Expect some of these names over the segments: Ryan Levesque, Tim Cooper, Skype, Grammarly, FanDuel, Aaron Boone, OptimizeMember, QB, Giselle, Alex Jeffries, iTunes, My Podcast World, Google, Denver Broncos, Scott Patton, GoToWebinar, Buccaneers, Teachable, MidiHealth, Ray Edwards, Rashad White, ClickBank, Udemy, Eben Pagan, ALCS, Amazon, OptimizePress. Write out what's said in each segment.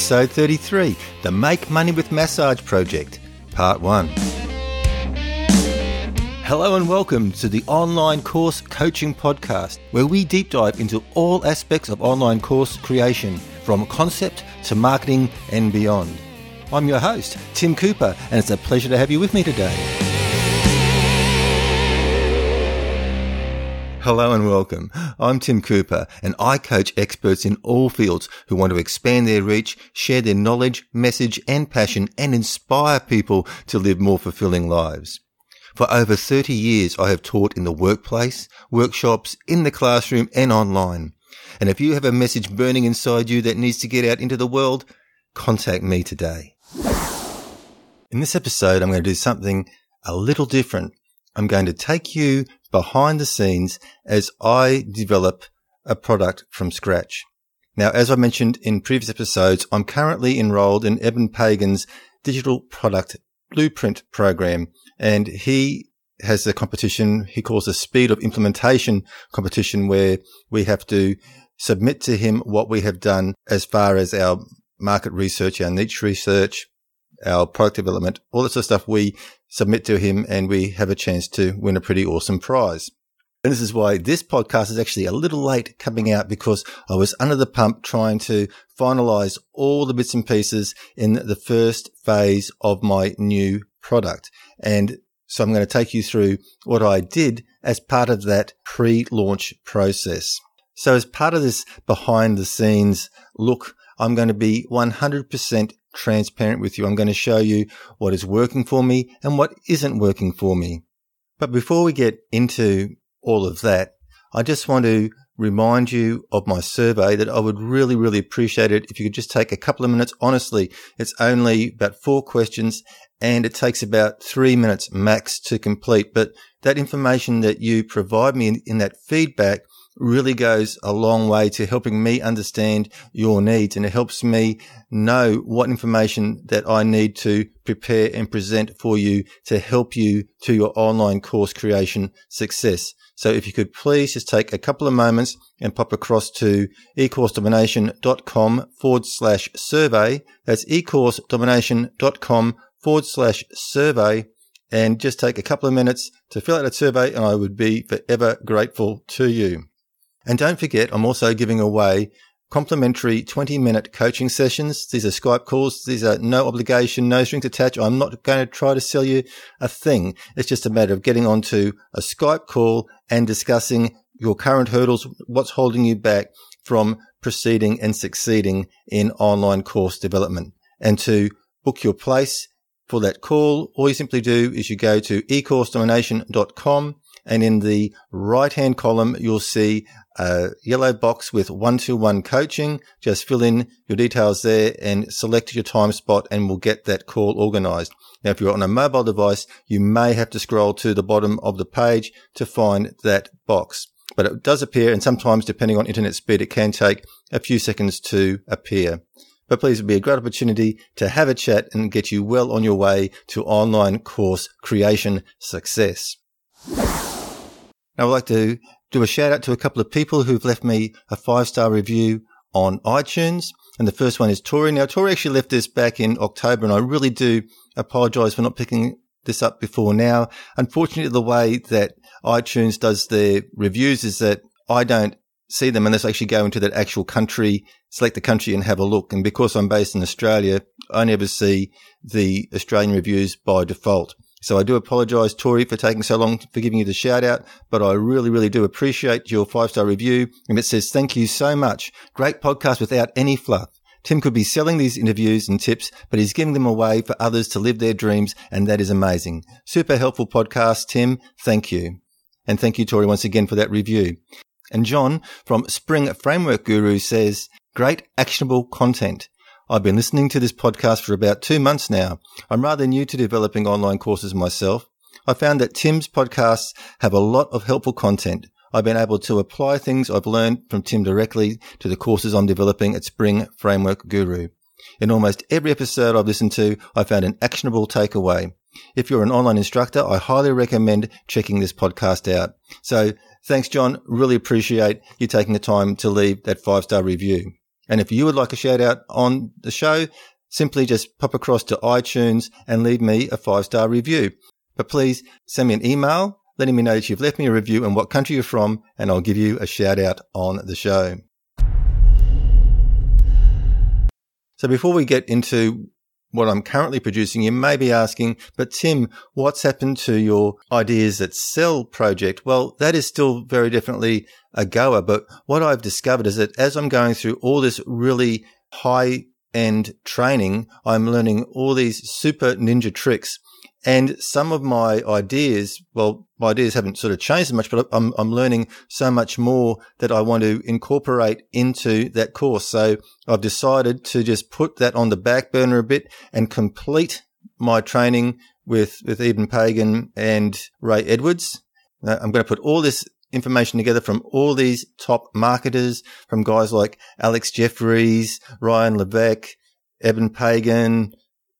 episode 33, the Make Money with Massage Project, part 1. Hello and welcome to the Online Course Coaching Podcast, where we deep dive into all aspects of online course creation, from concept to marketing and beyond. I'm your host, Tim Cooper, and it's a pleasure to have you with me today. Hello and welcome. I'm Tim Cooper, and I coach experts in all fields who want to expand their reach, share their knowledge, message, and passion, and inspire people to live more fulfilling lives. For over 30 years, I have taught in the workplace, workshops, in the classroom, and online. And if you have a message burning inside you that needs to get out into the world, contact me today. In this episode, I'm going to do something a little different. I'm going to take you behind the scenes as I develop a product from scratch. Now, as I mentioned in previous episodes, I'm currently enrolled in Eben Pagan's Digital Product Blueprint program, and he has a competition he calls a speed of implementation competition, where we have to submit to him what we have done as far as our market research, our niche research, our product development, all that sort of stuff. We submit to him and we have a chance to win a pretty awesome prize. And this is why this podcast is actually a little late coming out, because I was under the pump trying to finalize all the bits and pieces in the first phase of my new product. And so I'm going to take you through what I did as part of that pre-launch process. So as part of this behind the scenes look, I'm going to be 100% transparent with you. I'm going to show you what is working for me and what isn't working for me. But before we get into all of that, I just want to remind you of my survey that I would really, really appreciate it if you could just take a couple of minutes. Honestly, it's only about 4 questions and it takes about 3 minutes max to complete. But that information that you provide me in that feedback really goes a long way to helping me understand your needs, and it helps me know what information that I need to prepare and present for you to help you to your online course creation success. So if you could please just take a couple of moments and pop across to ecoursedomination.com/survey. That's ecoursedomination.com/survey. And just take a couple of minutes to fill out a survey, and I would be forever grateful to you. And don't forget, I'm also giving away complimentary 20-minute coaching sessions. These are Skype calls. These are no obligation, no strings attached. I'm not going to try to sell you a thing. It's just a matter of getting onto a Skype call and discussing your current hurdles, what's holding you back from proceeding and succeeding in online course development. And to book your place for that call, all you simply do is you go to ecoursedomination.com, and in the right-hand column, you'll see a yellow box with 1-to-1 coaching. Just fill in your details there and select your time spot, and we'll get that call organized. Now, if you're on a mobile device, you may have to scroll to the bottom of the page to find that box. But it does appear, and sometimes, depending on internet speed, it can take a few seconds to appear. But please, it would be a great opportunity to have a chat and get you well on your way to online course creation success. Now, I'd like to do a shout out to a couple of people who've left me a 5-star review on iTunes. And the first one is Tori. Now, Tori actually left this back in October, and I really do apologize for not picking this up before now. Unfortunately, the way that iTunes does their reviews is that I don't see them unless I actually go into that actual country, select the country and have a look. And because I'm based in Australia, I never see the Australian reviews by default. So I do apologise, Tori, for taking so long, for giving you the shout out, but I really, really do appreciate your 5-star review. And it says, thank you so much. Great podcast without any fluff. Tim could be selling these interviews and tips, but he's giving them away for others to live their dreams. And that is amazing. Super helpful podcast, Tim. Thank you. And thank you, Tori, once again for that review. And John from Spring Framework Guru says, great actionable content. I've been listening to this podcast for about 2 months now. I'm rather new to developing online courses myself. I found that Tim's podcasts have a lot of helpful content. I've been able to apply things I've learned from Tim directly to the courses I'm developing at Spring Framework Guru. In almost every episode I've listened to, I found an actionable takeaway. If you're an online instructor, I highly recommend checking this podcast out. So, thanks, John. Really appreciate you taking the time to leave that 5-star review. And if you would like a shout out on the show, simply just pop across to iTunes and leave me a 5-star review. But please send me an email letting me know that you've left me a review and what country you're from, and I'll give you a shout out on the show. So before we get into what I'm currently producing, you may be asking, but Tim, what's happened to your Ideas That Sell project? Well, that is still very definitely a goer, but what I've discovered is that as I'm going through all this really high-end training, I'm learning all these super ninja tricks. And some of my ideas, well, my ideas haven't sort of changed much, but I'm learning so much more that I want to incorporate into that course. So I've decided to just put that on the back burner a bit and complete my training with Eben Pagan and Ray Edwards. I'm going to put all this information together from all these top marketers, from guys like Alex Jeffries, Ryan Levesque, Eben Pagan,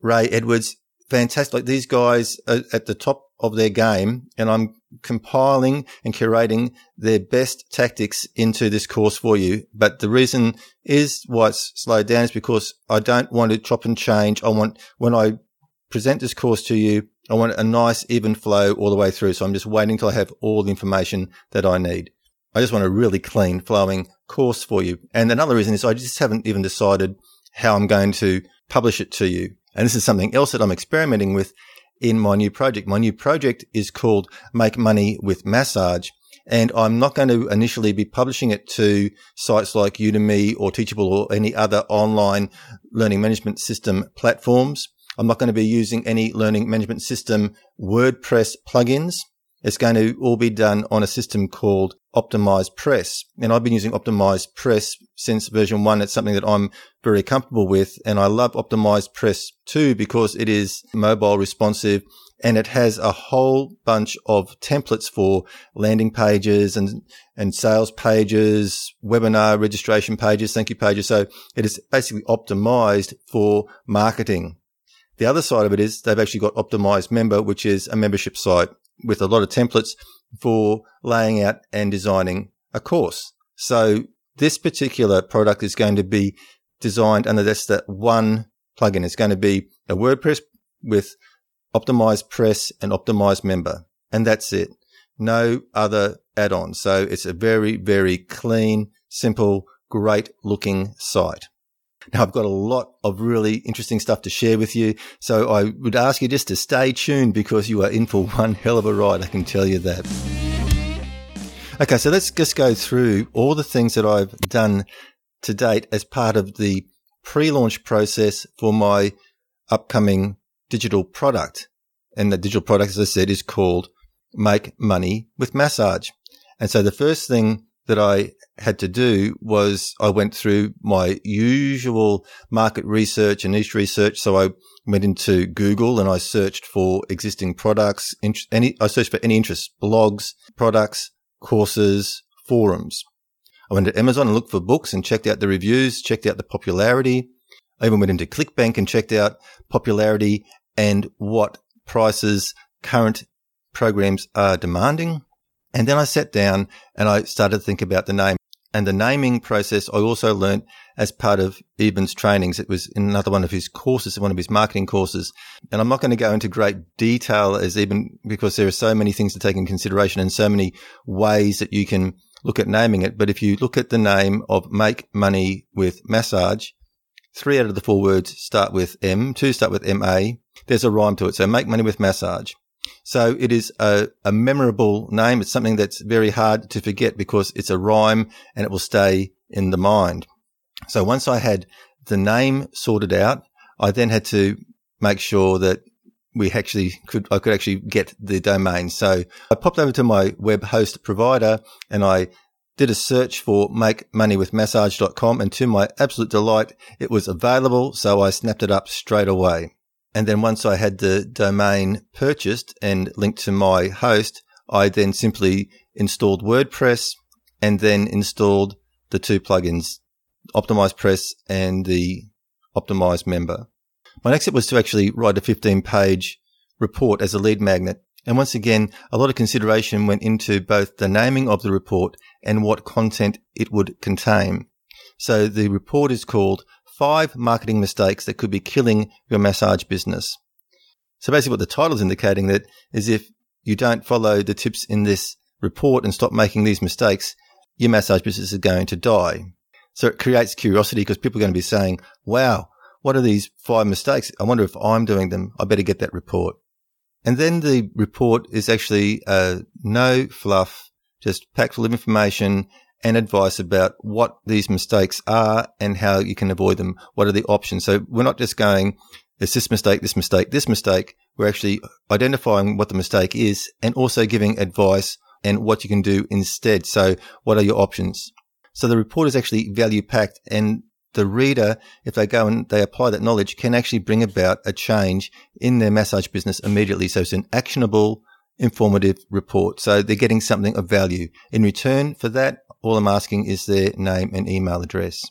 Ray Edwards. Fantastic. Like, these guys are at the top of their game, and I'm compiling and curating their best tactics into this course for you. But the reason is why it's slowed down is because I don't want to chop and change. I want, when I present this course to you, I want a nice even flow all the way through. So I'm just waiting till I have all the information that I need. I just want a really clean flowing course for you. And another reason is I just haven't even decided how I'm going to publish it to you. And this is something else that I'm experimenting with in my new project. My new project is called Make Money with Massage, and I'm not going to initially be publishing it to sites like Udemy or Teachable or any other online learning management system platforms. I'm not going to be using any learning management system WordPress plugins. It's going to all be done on a system called OptimizePress. And I've been using OptimizePress since version 1. It's something that I'm very comfortable with. And I love OptimizePress 2 because it is mobile responsive and it has a whole bunch of templates for landing pages and sales pages, webinar registration pages, thank you pages. So it is basically optimized for marketing. The other side of it is they've actually got OptimizeMember, which is a membership site with a lot of templates for laying out and designing a course. So this particular product is going to be designed under that one plugin. It's going to be a WordPress with OptimizePress and OptimizeMember, and that's it. No other add-ons. So it's a very, very clean, simple, great-looking site. Now, I've got a lot of really interesting stuff to share with you, so I would ask you just to stay tuned because you are in for one hell of a ride, I can tell you that. Okay, so let's just go through all the things that I've done to date as part of the pre-launch process for my upcoming digital product. And the digital product, as I said, is called Make Money with Massage. And so the first thing that I had to do was I went through my usual market research and niche research. So I went into Google and I searched for existing products. I searched for any interests, blogs, products, courses, forums. I went to Amazon and looked for books and checked out the reviews, checked out the popularity. I even went into ClickBank and checked out popularity and what prices current programs are demanding. And then I sat down and I started to think about the name. And the naming process I also learnt as part of Eben's trainings. It was in another one of his courses, one of his marketing courses. And I'm not going to go into great detail as Eben, because there are so many things to take in consideration and so many ways that you can look at naming it. But if you look at the name of Make Money with Massage, 3 out of the 4 words start with M, 2 start with M-A. There's a rhyme to it. So Make Money with Massage. So it is a memorable name. It's something that's very hard to forget because it's a rhyme and it will stay in the mind. So once I had the name sorted out, I then had to make sure that I could actually get the domain. So I popped over to my web host provider and I did a search for makemoneywithmassage.com, and to my absolute delight, it was available. So I snapped it up straight away. And then once I had the domain purchased and linked to my host, I then simply installed WordPress and then installed the 2 plugins, OptimizePress and the OptimizeMember. My next step was to actually write a 15-page report as a lead magnet. And once again, a lot of consideration went into both the naming of the report and what content it would contain. So the report is called 5 Marketing Mistakes That Could Be Killing Your Massage Business. So basically what the title is indicating that is if you don't follow the tips in this report and stop making these mistakes, your massage business is going to die. So it creates curiosity because people are going to be saying, wow, what are these 5 mistakes? I wonder if I'm doing them. I better get that report. And then the report is actually no fluff, just packed full of information and advice about what these mistakes are and how you can avoid them. What are the options? So we're not just going, it's this mistake, this mistake, this mistake. We're actually identifying what the mistake is and also giving advice and what you can do instead. So what are your options? So the report is actually value-packed, and the reader, if they go and they apply that knowledge, can actually bring about a change in their massage business immediately. So it's an actionable, informative report. So they're getting something of value. In return for that, all I'm asking is their name and email address.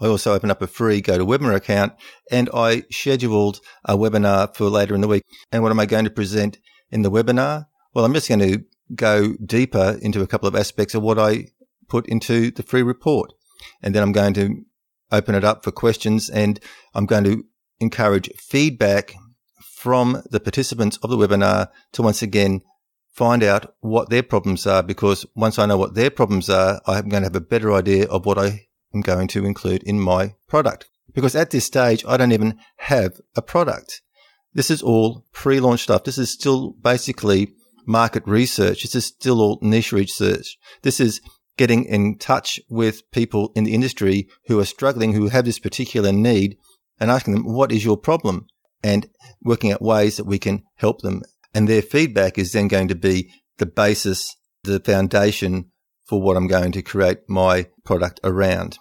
I also open up a free GoToWebinar account, and I scheduled a webinar for later in the week. And what am I going to present in the webinar? Well, I'm just going to go deeper into a couple of aspects of what I put into the free report. And then I'm going to open it up for questions, and I'm going to encourage feedback from the participants of the webinar to once again find out what their problems are, because once I know what their problems are, I'm going to have a better idea of what I am going to include in my product. Because at this stage, I don't even have a product. This is all pre-launch stuff. This is still basically market research. This is still all niche research. This is getting in touch with people in the industry who are struggling, who have this particular need, and asking them, what is your problem? And working out ways that we can help them. And their feedback is then going to be the basis, the foundation for what I'm going to create my product around.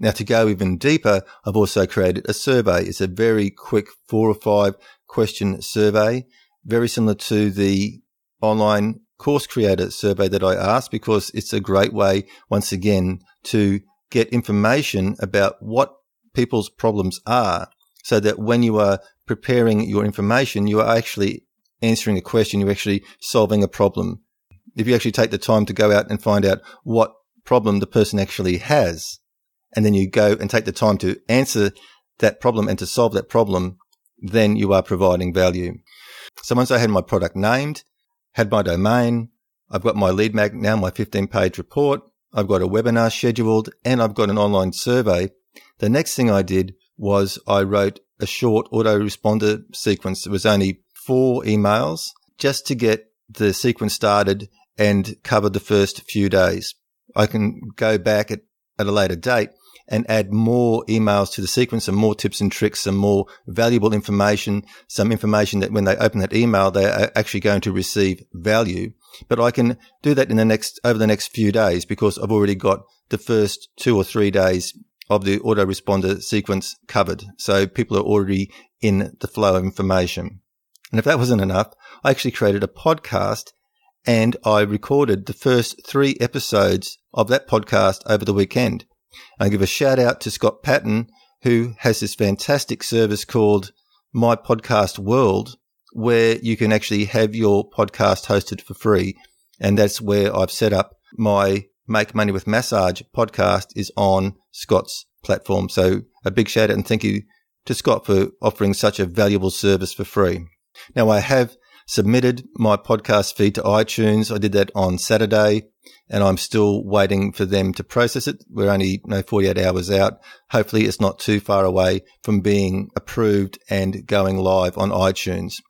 Now, to go even deeper, I've also created a survey. It's a very quick 4 or 5 question survey, very similar to the online course creator survey that I asked, because it's a great way, once again, to get information about what people's problems are, so that when you are preparing your information, you are actually answering a question, you're actually solving a problem. If you actually take the time to go out and find out what problem the person actually has, and then you go and take the time to answer that problem and to solve that problem, then you are providing value. So once I had my product named, had my domain, I've got my lead magnet now, my 15-page report, I've got a webinar scheduled, and I've got an online survey. The next thing I did was I wrote a short autoresponder sequence. It was only 4 emails just to get the sequence started and cover the first few days. I can go back at a later date and add more emails to the sequence and more tips and tricks, some more valuable information, some information that when they open that email, they are actually going to receive value. But I can do that in the next, over the next few days, because I've already got the first 2 or 3 days of the autoresponder sequence covered. So people are already in the flow of information. And if that wasn't enough, I actually created a podcast, and I recorded the first 3 episodes of that podcast over the weekend. I give a shout out to Scott Patton, who has this fantastic service called My Podcast World, where you can actually have your podcast hosted for free. And that's where I've set up my Make Money with Massage podcast, is on Scott's platform. So a big shout out and thank you to Scott for offering such a valuable service for free. Now, I have submitted my podcast feed to iTunes. I did that on Saturday, and I'm still waiting for them to process it. We're only 48 hours out. Hopefully it's not too far away from being approved and going live on iTunes.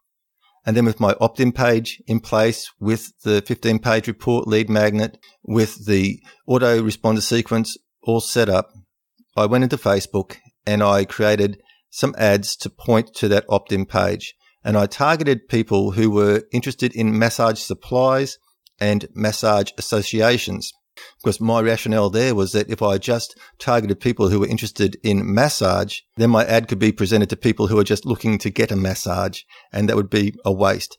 And then with my opt-in page in place, with the 15-page report lead magnet, with the autoresponder sequence all set up, I went into Facebook and I created some ads to point to that opt-in page. And I targeted people who were interested in massage supplies and massage associations, because my rationale there was that if I just targeted people who were interested in massage, then my ad could be presented to people who are just looking to get a massage, and that would be a waste.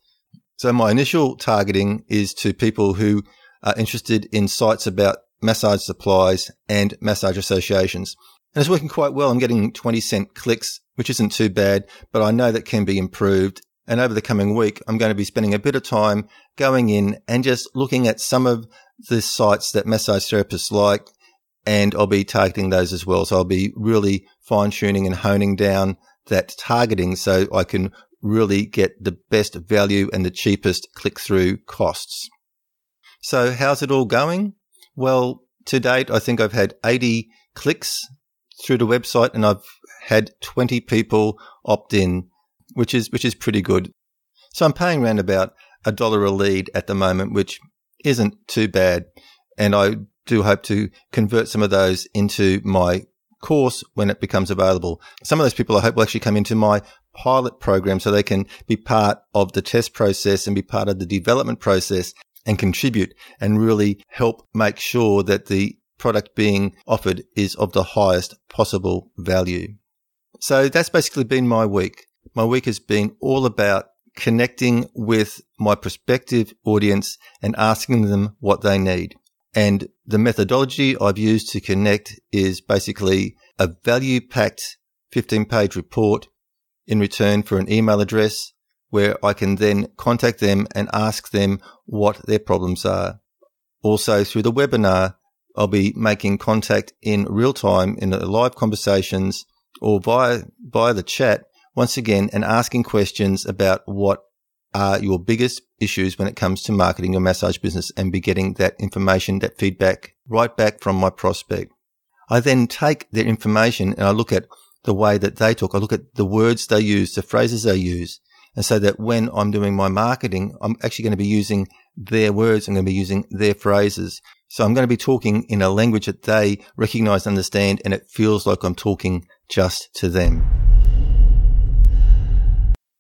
So my initial targeting is to people who are interested in sites about massage supplies and massage associations. And it's working quite well. I'm getting 20-cent clicks, which isn't too bad, but I know that can be improved. And over the coming week, I'm going to be spending a bit of time going in and just looking at some of the sites that massage therapists like, and I'll be targeting those as well. So I'll be really fine-tuning and honing down that targeting so I can really get the best value and the cheapest click-through costs. So how's it all going? Well, to date, I think I've had 80 clicks through the website and I've had 20 people opt in, which is pretty good. So I'm paying around about $1 a lead at the moment, which isn't too bad. And I do hope to convert some of those into my course when it becomes available. Some of those people I hope will actually come into my pilot program so they can be part of the test process and be part of the development process and contribute and really help make sure that the product being offered is of the highest possible value. So that's basically been my week. My week has been all about connecting with my prospective audience and asking them what they need. And the methodology I've used to connect is basically a value-packed 15-page report in return for an email address where I can then contact them and ask them what their problems are. Also, through the webinar, I'll be making contact in real time in the live conversations or via the chat once again and asking questions about what are your biggest issues when it comes to marketing your massage business and be getting that information, that feedback right back from my prospect. I then take their information and I look at the way that they talk. I look at the words they use, the phrases they use. And so that when I'm doing my marketing, I'm actually going to be using their words. I'm going to be using their phrases. So I'm going to be talking in a language that they recognize, understand, and it feels like I'm talking just to them.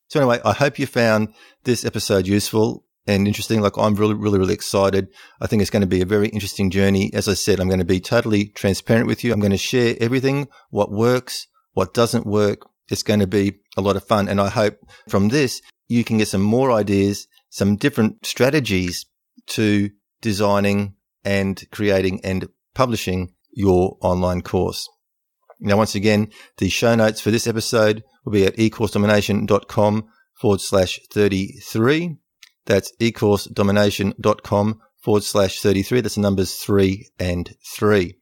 So anyway, I hope you found this episode useful and interesting. Like I'm really, really, really excited. I think it's going to be a very interesting journey. As I said, I'm going to be totally transparent with you. I'm going to share everything, what works, what doesn't work. It's going to be a lot of fun. And I hope from this, you can get some more ideas, some different strategies to designing and creating and publishing your online course. Now, once again, the show notes for this episode will be at ecoursedomination.com/33. That's ecoursedomination.com/33. That's the numbers 3 and 3.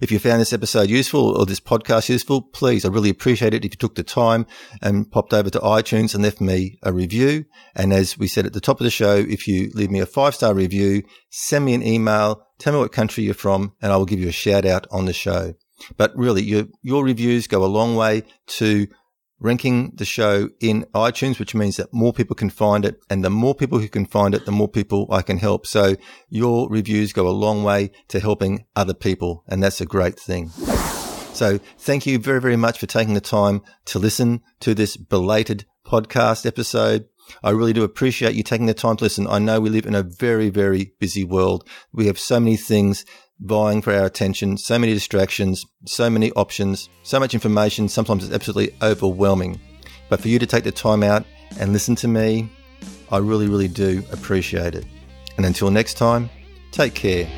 If you found this episode useful or this podcast useful, please, I really appreciate it if you took the time and popped over to iTunes and left me a review. And as we said at the top of the show, if you leave me a 5-star review, send me an email, tell me what country you're from, and I will give you a shout out on the show. But really, your reviews go a long way to ranking the show in iTunes, which means that more people can find it. And the more people who can find it, the more people I can help. So your reviews go a long way to helping other people. And that's a great thing. So thank you very, very much for taking the time to listen to this belated podcast episode. I really do appreciate you taking the time to listen. I know we live in a very, very busy world. We have so many things vying for our attention, so many distractions, so many options, so much information. Sometimes it's absolutely overwhelming. But for you to take the time out and listen to me, I really, really do appreciate it. And until next time, take care.